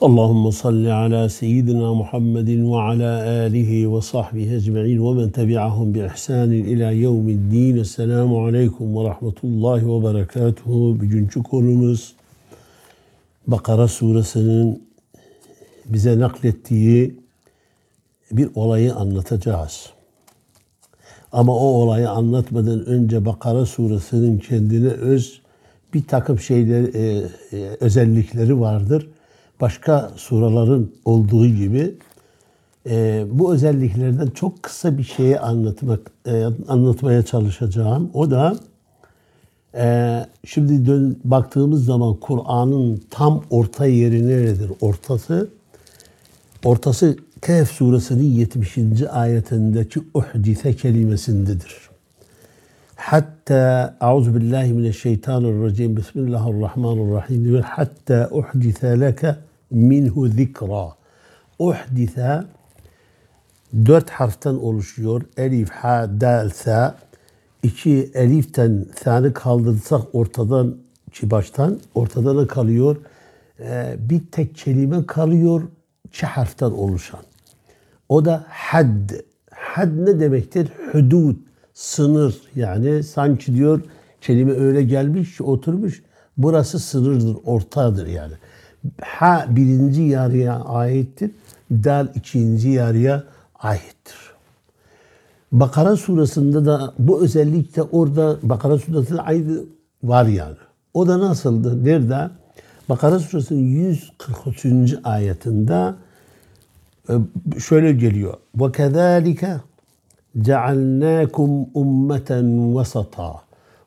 Allahümme salli ala seyyidina Muhammedin ve ala alihi ve sahbihi ecma'in ve men tebi'ahum bi ihsanin ila yevmiddin. Esselamu aleyküm ve rahmetullahi ve berekatuhu. Bugünkü konumuz Bakara Suresinin bize naklettiği bir olayı anlatacağız. Ama o olayı anlatmadan önce Bakara Suresinin kendine öz bir takım özellikleri vardır. Başka suraların olduğu gibi bu özelliklerden çok kısa bir şeyi anlatmaya çalışacağım. O da şimdi baktığımız zaman Kur'an'ın tam orta yeri neredir? Ortası Kehf Suresinin 70. ayetindeki uhdise kelimesindedir. Hatta euzubillahimineşşeytanirracim bismillahirrahmanirrahim hatta uhdise leke minhu zikra. Uhdise 4 harften oluşuyor. Elif, ha, dal, sa. 2 eliften sa'nı kaldırsak ortada ne kalıyor? Bir tek kelime kalıyor 2 harften oluşan. O da had. Had ne demektir? Hudud, sınır. Yani sanki diyor kelime öyle gelmiş, oturmuş. Burası sınırdır, ortadır yani. Ha 1. yarıya aittir. Dal 2. yarıya aittir. Bakara suresinde de bu özellikle orada Bakara suresinde aynı var yani. O da nasıldı? Nerede? Bakara suresinin 143. ayetinde şöyle geliyor. وَكَذَٰلِكَ جَعَلْنَاكُمْ اُمَّةً وَسَطًا.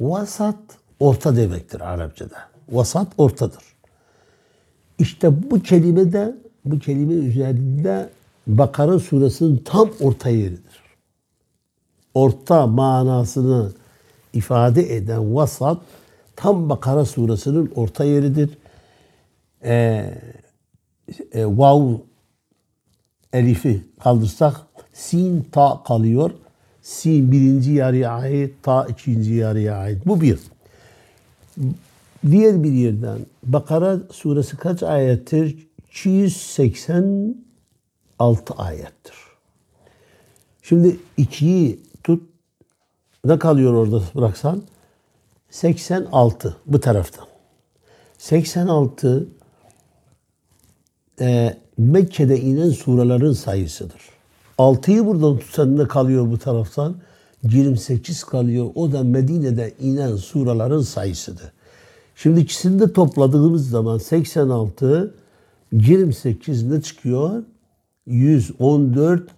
Vasat orta demektir Arapçada. Vasat ortadır. İşte bu kelime üzerinde Bakara suresinin tam orta yeridir. Orta manasını ifade eden vasat tam Bakara suresinin orta yeridir. Vav elifi kaldırsak sin ta kalıyor. Sin 1. yarıya ait, ta 2. yarıya ait. Bu bir. Diğer bir yerden Bakara suresi kaç ayettir? 286 ayettir. Şimdi 2'yi tut, ne kalıyor orada bıraksan? 86 bu taraftan. 86 Mekke'de inen surelerin sayısıdır. 6'yı buradan tutsan ne kalıyor bu taraftan? 28 kalıyor. O da Medine'de inen surelerin sayısıdır. Şimdi ikisini de topladığımız zaman 86, 28 ne çıkıyor? 114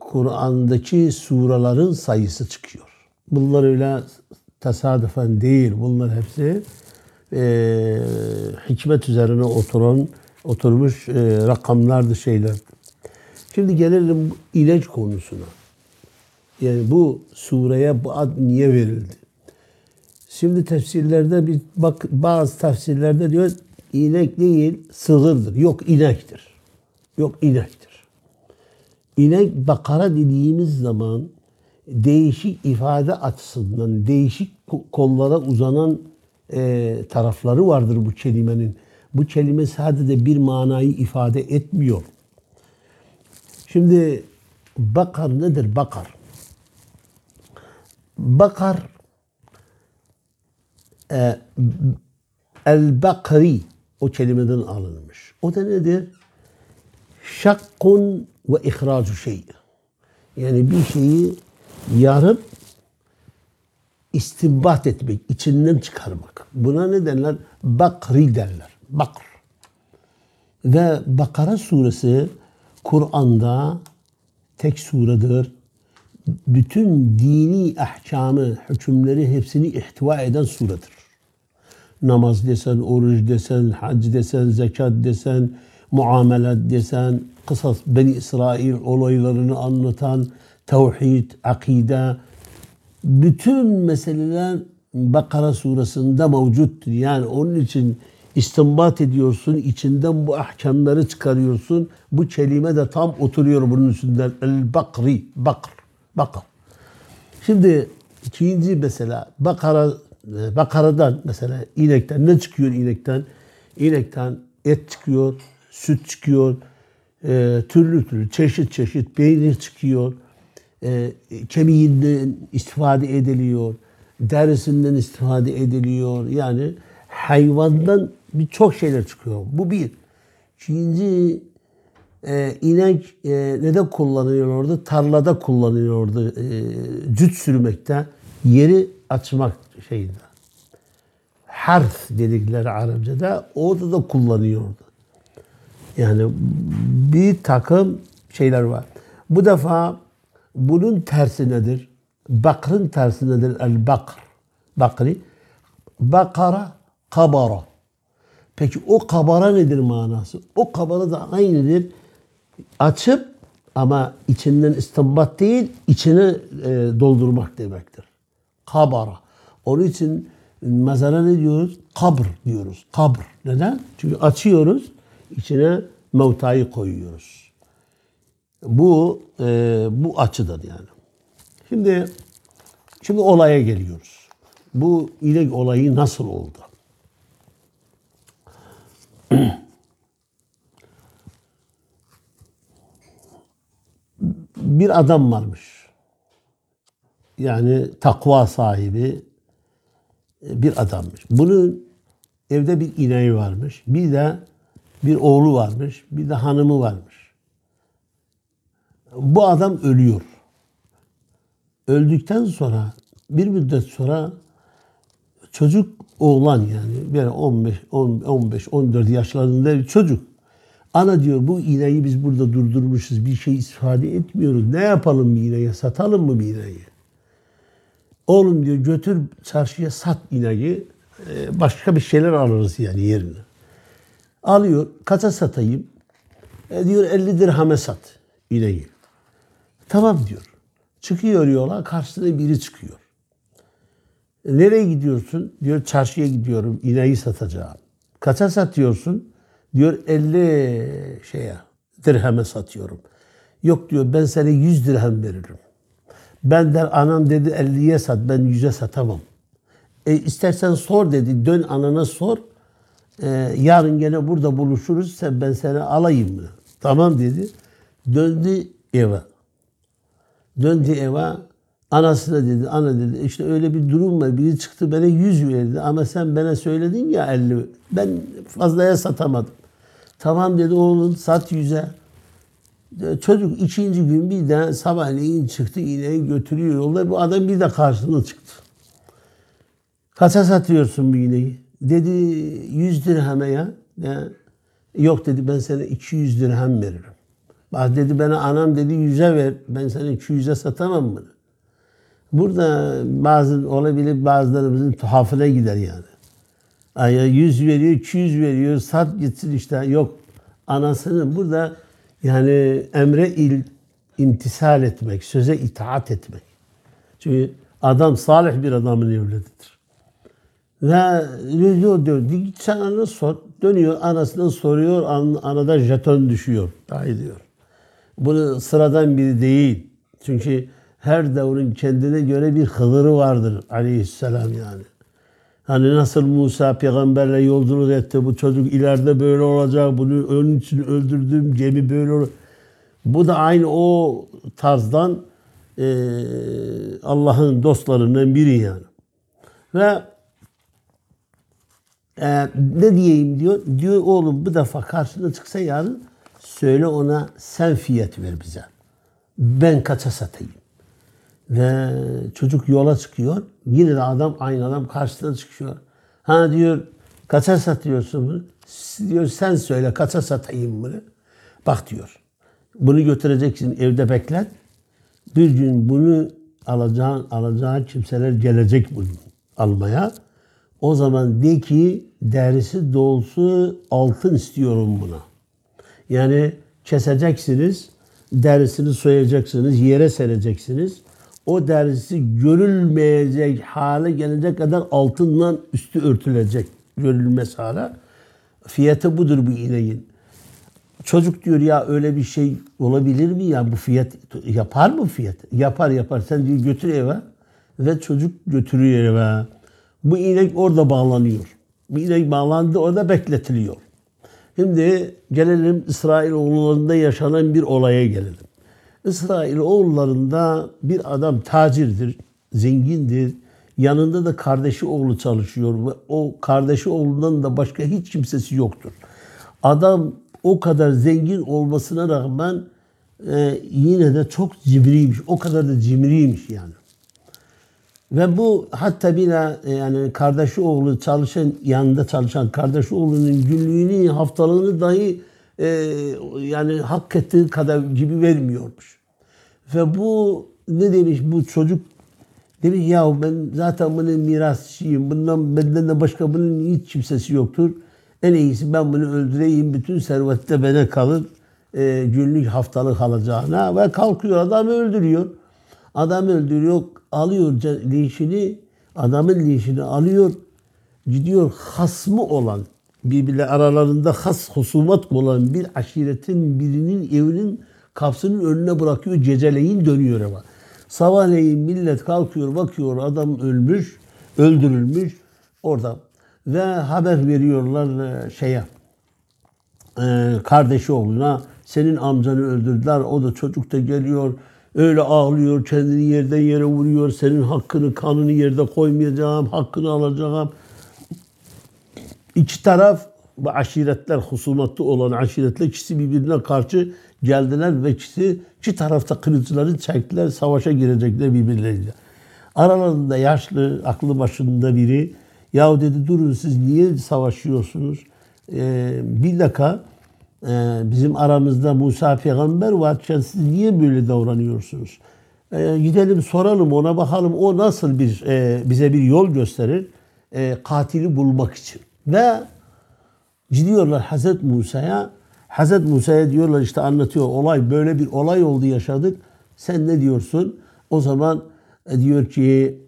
Kur'an'daki surelerin sayısı çıkıyor. Bunlar öyle tesadüfen değil. Bunlar hepsi hikmet üzerine oturmuş rakamlardı şeyler. Şimdi gelelim ilaç konusuna. Yani bu sureye bu ad niye verildi? Şimdi tefsirlerde bazı tefsirlerde diyor inek değil sığırdır. Yok inektir. İnek bakara dediğimiz zaman değişik ifade açısından değişik kollara uzanan tarafları vardır bu kelimenin. Bu kelime sadece bir manayı ifade etmiyor. Şimdi bakar nedir? Bakar el-Bakri o kelimeden alınmış. O da nedir? Şakkun ve ihracu şey. Yani bir şeyi yarıp istinbat etmek, içinden çıkarmak. Buna ne derler? Bakri derler. Bakr. Ve Bakara suresi Kur'an'da tek suredir. Bütün dini ahkamı, hükümleri hepsini ihtiva eden suredir. Namaz desen, oruç desen, hac desen, zekat desen, muamelat desen, kısas, Beni İsrail olaylarını anlatan, tevhid, akide, bütün meseleler Bakara suresinde mevcuttur. Yani onun için istinbat ediyorsun, içinden bu ahkamları çıkarıyorsun. Bu kelime de tam oturuyor bunun üstünden. El-Bakri, Bakr. Şimdi ikinci mesela Bakara'dan mesela inekten ne çıkıyor inekten? İnekten et çıkıyor, süt çıkıyor, türlü türlü çeşit çeşit peynir çıkıyor, kemiğinden istifade ediliyor, derisinden istifade ediliyor. Yani hayvandan birçok şeyler çıkıyor. Bu bir. İkinci, inek neden kullanılıyordu? Tarlada kullanılıyordu. Cüt sürmekte, yeri açmak şeyinde. Harf dedikleri Arapçada orada da kullanıyordu. Yani bir takım şeyler var. Bu defa bunun tersi nedir? Bakrın tersi nedir? El-Bakr. Bakri. Bakara, kabara. Peki o kabara nedir manası? O kabara da aynıdır. Açıp ama içinden istinbat değil, içini doldurmak demektir. Kabara. Onun için mezara ne diyoruz? Kabr diyoruz. Kabr. Neden? Çünkü açıyoruz, içine mevtayı koyuyoruz. Bu açıdan yani. Şimdi olaya geliyoruz. Bu inek olayı nasıl oldu? Bir adam varmış. Yani takva sahibi bir adammış. Bunun evde bir ineği varmış. Bir de bir oğlu varmış. Bir de hanımı varmış. Bu adam ölüyor. Öldükten sonra bir müddet sonra çocuk oğlan yani böyle 15-14 yaşlarında bir çocuk. Ana diyor bu ineği biz burada durdurmuşuz. Bir şey istifade etmiyoruz. Ne yapalım bir ineği? Satalım mı bir ineği? Oğlum diyor götür çarşıya sat ineği. Başka bir şeyler alırız yani yerine. Alıyor. Kaça satayım? Diyor 50 dirhame sat ineği. Tamam diyor. Çıkıyor yola. Karşısına biri çıkıyor. Nereye gidiyorsun? Diyor çarşıya gidiyorum. İneği satacağım. Kaça satıyorsun? Diyor 50 dirheme satıyorum. Yok diyor ben sana 100 dirhem veririm. Ben der anam dedi 50'ye sat ben 100'e satamam. İstersen sor dedi dön anana sor. Yarın gene burada buluşuruz ben seni alayım mı? Tamam dedi. Döndü eve. Anasına dedi ana dedi işte öyle bir durum var biri çıktı bana 100 verdi ama sen bana söyledin ya 50 ben fazlaya satamadım. Tamam dedi oğlum sat 100'e. Çocuk ikinci gün bir de sabahleyin çıktı iğneyi götürüyor yolda bu adam bir de karşısına çıktı. Kaça satıyorsun bu iğneyi? Dedi 100 dirheme ya. Yok dedi ben sana 200 dirhem veririm. Bak dedi bana anam dedi 100'e ver ben sana 200'e satamam bunu. Burada bazı olabilir bazılarımızın tuhafına gider yani. Yani 100 veriyor, 200 veriyor, sat gitsin işte yok anasının. Burada yani emre imtisal etmek, söze itaat etmek. Çünkü adam salih bir adamın evladıdır. Ve diyor git sen anasına sor. Dönüyor anasına soruyor, anada jeton düşüyor. Dahi diyor. Bunu sıradan biri değil. Çünkü her devrin kendine göre bir Hızır'ı vardır aleyhisselam yani. Hani nasıl Musa peygamberle yolculuk etti, bu çocuk ileride böyle olacak, bunu onun için öldürdüm, gemi böyle olacak. Bu da aynı o tarzdan Allah'ın dostlarından biri yani. Ve ne diyeyim diyor, diyor oğlum bu defa karşına çıksa yarın söyle ona sen fiyat ver bize, ben kaça satayım. Ve çocuk yola çıkıyor. Yine de adam aynı adam karşısına çıkıyor. Ha diyor kaça satıyorsun bunu? Diyor sen söyle kaça satayım bunu? Bak diyor. Bunu götüreceksin evde beklet. Bir gün bunu alacağın kimseler gelecek bunu almaya. O zaman de ki derisi dolusu altın istiyorum buna. Yani keseceksiniz, derisini soyacaksınız, yere sereceksiniz. O derisi görülmeyecek hale gelecek kadar altından üstü örtülecek. Görülmez hale. Fiyatı budur bu ineğin. Çocuk diyor ya öyle bir şey olabilir mi ya bu fiyat yapar mı fiyat? Yapar. Sen diyor götür eve ve çocuk götürüyor eve. Bu inek orada bağlanıyor. Bu inek bağlandı orada bekletiliyor. Şimdi gelelim İsrailoğullarında yaşanan bir olaya gelelim. İsrailoğullarında bir adam tacirdir, zengindir. Yanında da kardeşi oğlu çalışıyor ve o kardeşi oğlundan da başka hiç kimsesi yoktur. Adam o kadar zengin olmasına rağmen yine de çok cimriymiş. O kadar da cimriymiş yani. Ve bu hatta bile yani kardeşi oğlu çalışan, yanında çalışan kardeşi oğlunun günlüğünü, haftalığını dahi yani hak ettiği kadar gibi vermiyormuş. Ve bu ne demiş bu çocuk? Demiş ya ben zaten bunun mirasçıyım. Bundan benden de başka bunun hiç kimsesi yoktur. En iyisi ben bunu öldüreyim. Bütün servet de bana kalır. Günlük haftalık alacağına. Ve kalkıyor adamı öldürüyor. Adam öldürüyor. Alıyor leşini. Adamın leşini alıyor. Gidiyor hasmı olan birbirleri aralarında husumet olan bir aşiretin birinin evinin kapısının önüne bırakıyor. Geceleyin dönüyor ama. Sabahleyin millet kalkıyor, bakıyor adam ölmüş, öldürülmüş orada. Ve haber veriyorlar kardeşi oğluna, senin amcanı öldürdüler, o da çocuk da geliyor, öyle ağlıyor, kendini yerden yere vuruyor, senin hakkını, kanını yerde koymayacağım, hakkını alacağım. İki taraf bu aşiretler, husumatlı olan aşiretler ikisi birbirine karşı geldiler ve iki tarafta kılıçları çektiler, savaşa girecekler birbirleriyle. Aralarında yaşlı, aklı başında biri, yahu dedi durun siz niye savaşıyorsunuz? Bir dakika bizim aramızda Musa Peygamber varken siz niye böyle davranıyorsunuz? Gidelim soralım ona bakalım o nasıl bize bir yol gösterir katili bulmak için. Ve gidiyorlar Hazreti Musa'ya diyorlar işte anlatıyor olay böyle bir olay oldu yaşadık. Sen ne diyorsun? O zaman diyor ki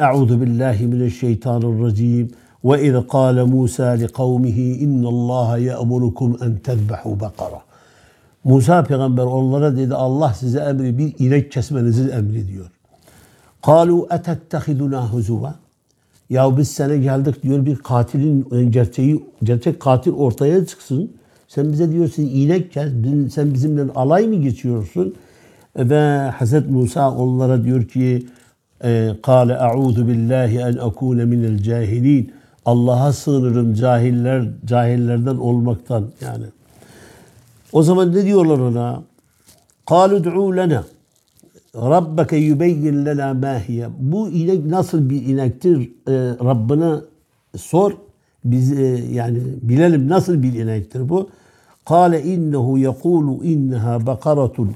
Eûzu billahi mineşşeytanirracim ve iz kâle Musa li kavmihi innallâhe ye'murukum en tezbahû bakara. Musa peygamber onlara dedi Allah size emri bir inek kesmenizi emri diyor. Kâlû etettehidunâ huzûva. Ya biz sana geldik diyor bir katilin gerçek katil ortaya çıksın. Sen bize diyorsun inek kes, sen bizimle alay mı geçiyorsun? Ve Hazreti Musa onlara diyor ki قَالَ اَعُوذُ بِاللّٰهِ اَنْ اَكُونَ مِنَ الْجَاهِل۪ينَ Allah'a sığınırım cahillerden olmaktan yani. O zaman ne diyorlar ona? قَالُ دُعُوا لَنَا رَبَّكَ يُبَيِّنْ لَنَا مَا هِيَ Bu inek nasıl bir inektir? Rabbine sor. Biz yani bilelim nasıl bir inektir bu. قَالَ اِنَّهُ يَقُولُ اِنَّهَا بَقَرَةٌ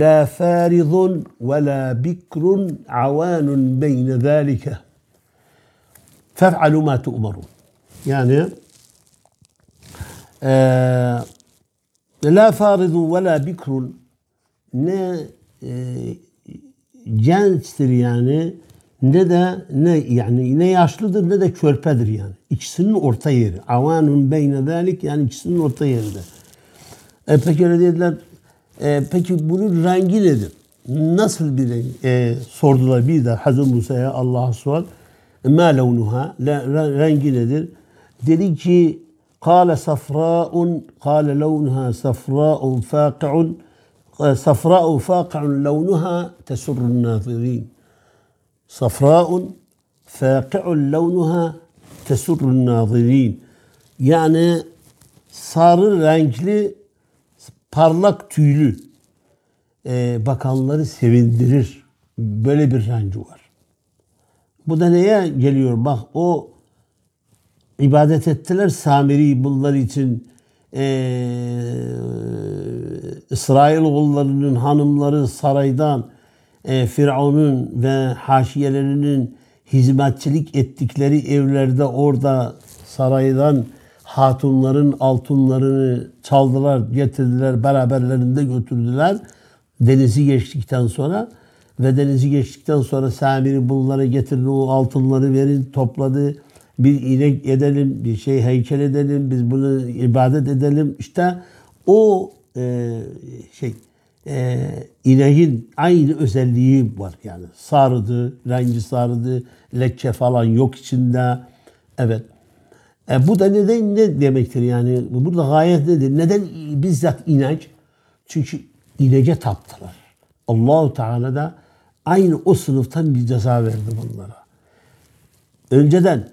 لَا فَارِضٌ وَلَا بِكْرٌ عَوَانٌ بَيْنَ ذَٰلِكَ فَفْعَلُوا مَا تُؤْمَرُونَ Yani لَا فَارِضٌ وَلَا بِكْرٌ ne gençtir yani ne de ne yaşlıdır ne de körpedir yani. İkisinin orta yeri. Avanun beyne zalik yani ikisinin orta yerinde. Peki öyle dediler. Peki bunun rengi nedir? Nasıl bir rengi? Sordular bir de Hazreti Musa'ya Allah'a sual. Ma levnuha? Rengi nedir? Dedi ki kâle safra'un kâle levnuha safra'un fâki'un safra'u fâki'un levnuha tesurrun nâzirin. Safra'un fâki'un levnuha tesurrun nâzirin. Yani sarı renkli parlak tüylü bakanları sevindirir. Böyle bir rengi var. Bu da neye geliyor? Bak o ibadet ettiler Samiri bunlar için İsrailoğullarının hanımları saraydan Firavun'un ve haşiyelerinin hizmetçilik ettikleri evlerde orada saraydan hatunların altınlarını çaldılar, getirdiler, beraberlerinde götürdüler. Denizi geçtikten sonra Samiri bunlara getirdi, o altınları verin, topladı. Bir inek edelim, bir heykel edelim, biz bunu ibadet edelim. İşte o ineğin aynı özelliği var yani. Sarıdı, rengi sarıdı, leke falan yok içinde. Evet. Bu da neden ne demektir yani? Burada gayet nedir? Neden bizzat inanç? Çünkü inaca taptılar. Allah-u Teala da aynı o sınıftan bir ceza verdi bunlara. Önceden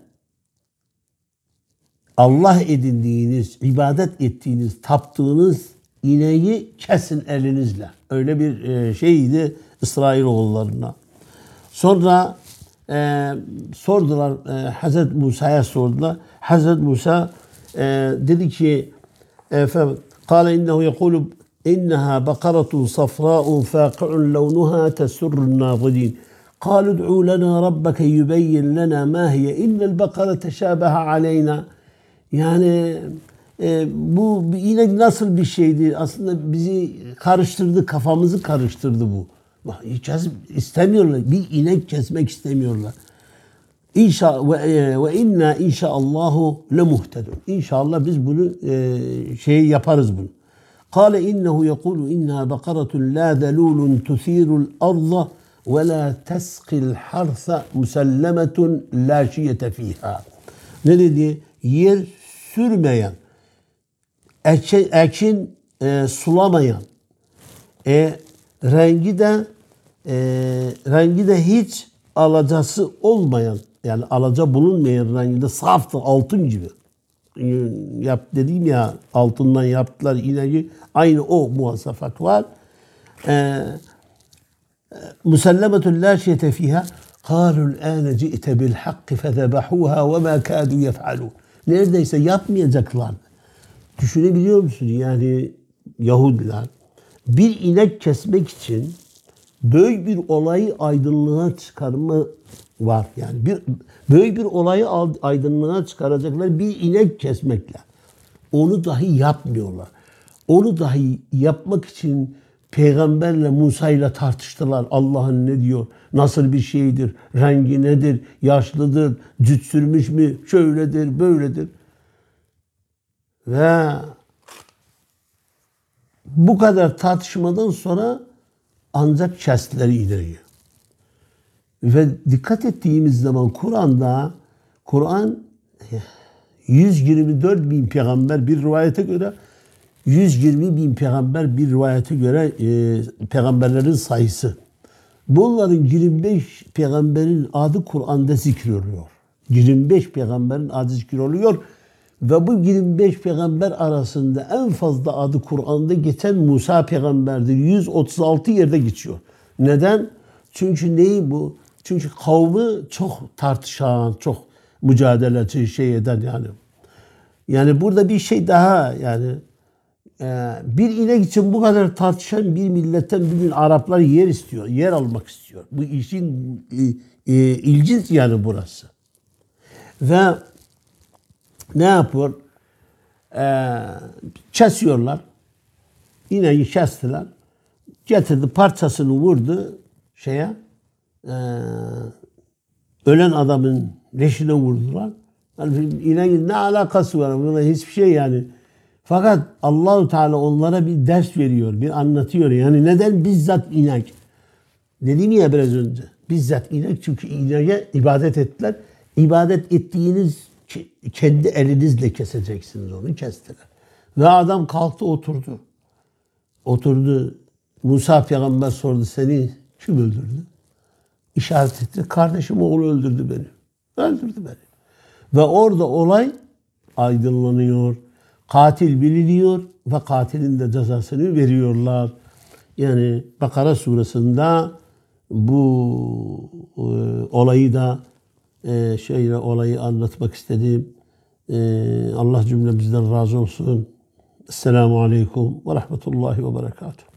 Allah edindiğiniz, ibadet ettiğiniz, taptığınız ineği kesin elinizle. Öyle bir şeydi İsrailoğullarına. Sonra sordular, Hazreti Musa'ya sordular. Hazreti Musa dedi ki, "Kale innehu yekulu inneha bakaratun safra'un faqi'un lawnuha tasurru'n nazidin." "Kale ud'u lana rabbeke yubeyyin lana ma hiye innel bakara teşabaha aleyna." Yani bu yine nasıl bir şeydi? Aslında bizi karıştırdı, kafamızı karıştırdı bu. İstemiyorlar. Bir inek kesmek istemiyorlar. Ve inna inşaallahu le muhtedun. İnşallah biz bunu şey yaparız bunu. Kale innehu yekulu inna bakaratun la delulun tusirul arda ve la tesqil harsa musellemetun la şiyete fiha. Ne dedi? Yer sürmeyen, ekin sulamayan, rengi de hiç alacası olmayan, yani alaca bulunmayan rengi de saftı, altın gibi. Yap dediğim ya, altından yaptılar ineği, aynı o muhasafak var. Musellemetun la şeyte fiha. قَالُوا الْآنَ جِئْتَ بِالْحَقِّ فَذَبَحُوهَا وَمَا كَادُوا يَفْعَلُونَ. Neredeyse yapmayacaklar. Düşünebiliyor musun? Yani Yahudiler bir inek kesmek için böyle bir olayı aydınlığa çıkarma var. Yani böyle bir olayı aydınlığa çıkaracaklar bir inek kesmekle. Onu dahi yapmıyorlar. Onu dahi yapmak için Peygamberle, Musa'yla tartıştılar. Allah'ın ne diyor? Nasıl bir şeydir? Rengi nedir? Yaşlıdır? Cüt sürmüş mü? Şöyledir, böyledir. Ve bu kadar tartışmadan sonra ancak kestileri ileri. Ve dikkat ettiğimiz zaman Kur'an'da, Kur'an 124.000 peygamber bir rivayete göre 120.000 peygamber bir rivayete göre peygamberlerin sayısı. Bunların 25 peygamberin adı Kur'an'da zikroluyor. 25 peygamberin adı zikroluyor ve bu 25 peygamber arasında en fazla adı Kur'an'da geçen Musa peygamberdir. 136 yerde geçiyor. Neden? Çünkü neyi bu? Çünkü kavmi çok tartışan, çok mücadeleci şey eden yani. Yani burada bir şey daha yani. Bir inek için bu kadar tartışan bir milletten bugün Araplar yer istiyor, yer almak istiyor. Bu işin ilginç yani burası. Ve ne yapıyor? Kesiyorlar. İneği kestiler. Getirdi, parçasını vurdu şeye. Ölen adamın leşine vurdular. Yani ineğin ne alakası var? Bununla hiçbir şey yani. Fakat Allah-u Teala onlara bir ders veriyor, bir anlatıyor. Yani neden bizzat inek? Dediğim ya biraz önce. Bizzat inek çünkü ineğe ibadet ettiler. İbadet ettiğiniz kendi elinizle keseceksiniz onu. Kestiler. Ve adam kalktı oturdu. Oturdu. Musa Peygamber sordu, seni kim öldürdü? İşaret etti. Kardeşim oğlu öldürdü beni. Ve orada olay aydınlanıyor. Katil biliniyor ve katilin de cezasını veriyorlar. Yani Bakara Suresi'nde bu olayı da şöyle olayı anlatmak istedim. Allah cümlemizden razı olsun. Esselamu Aleyküm ve Rahmetullahi ve Berekatuhu.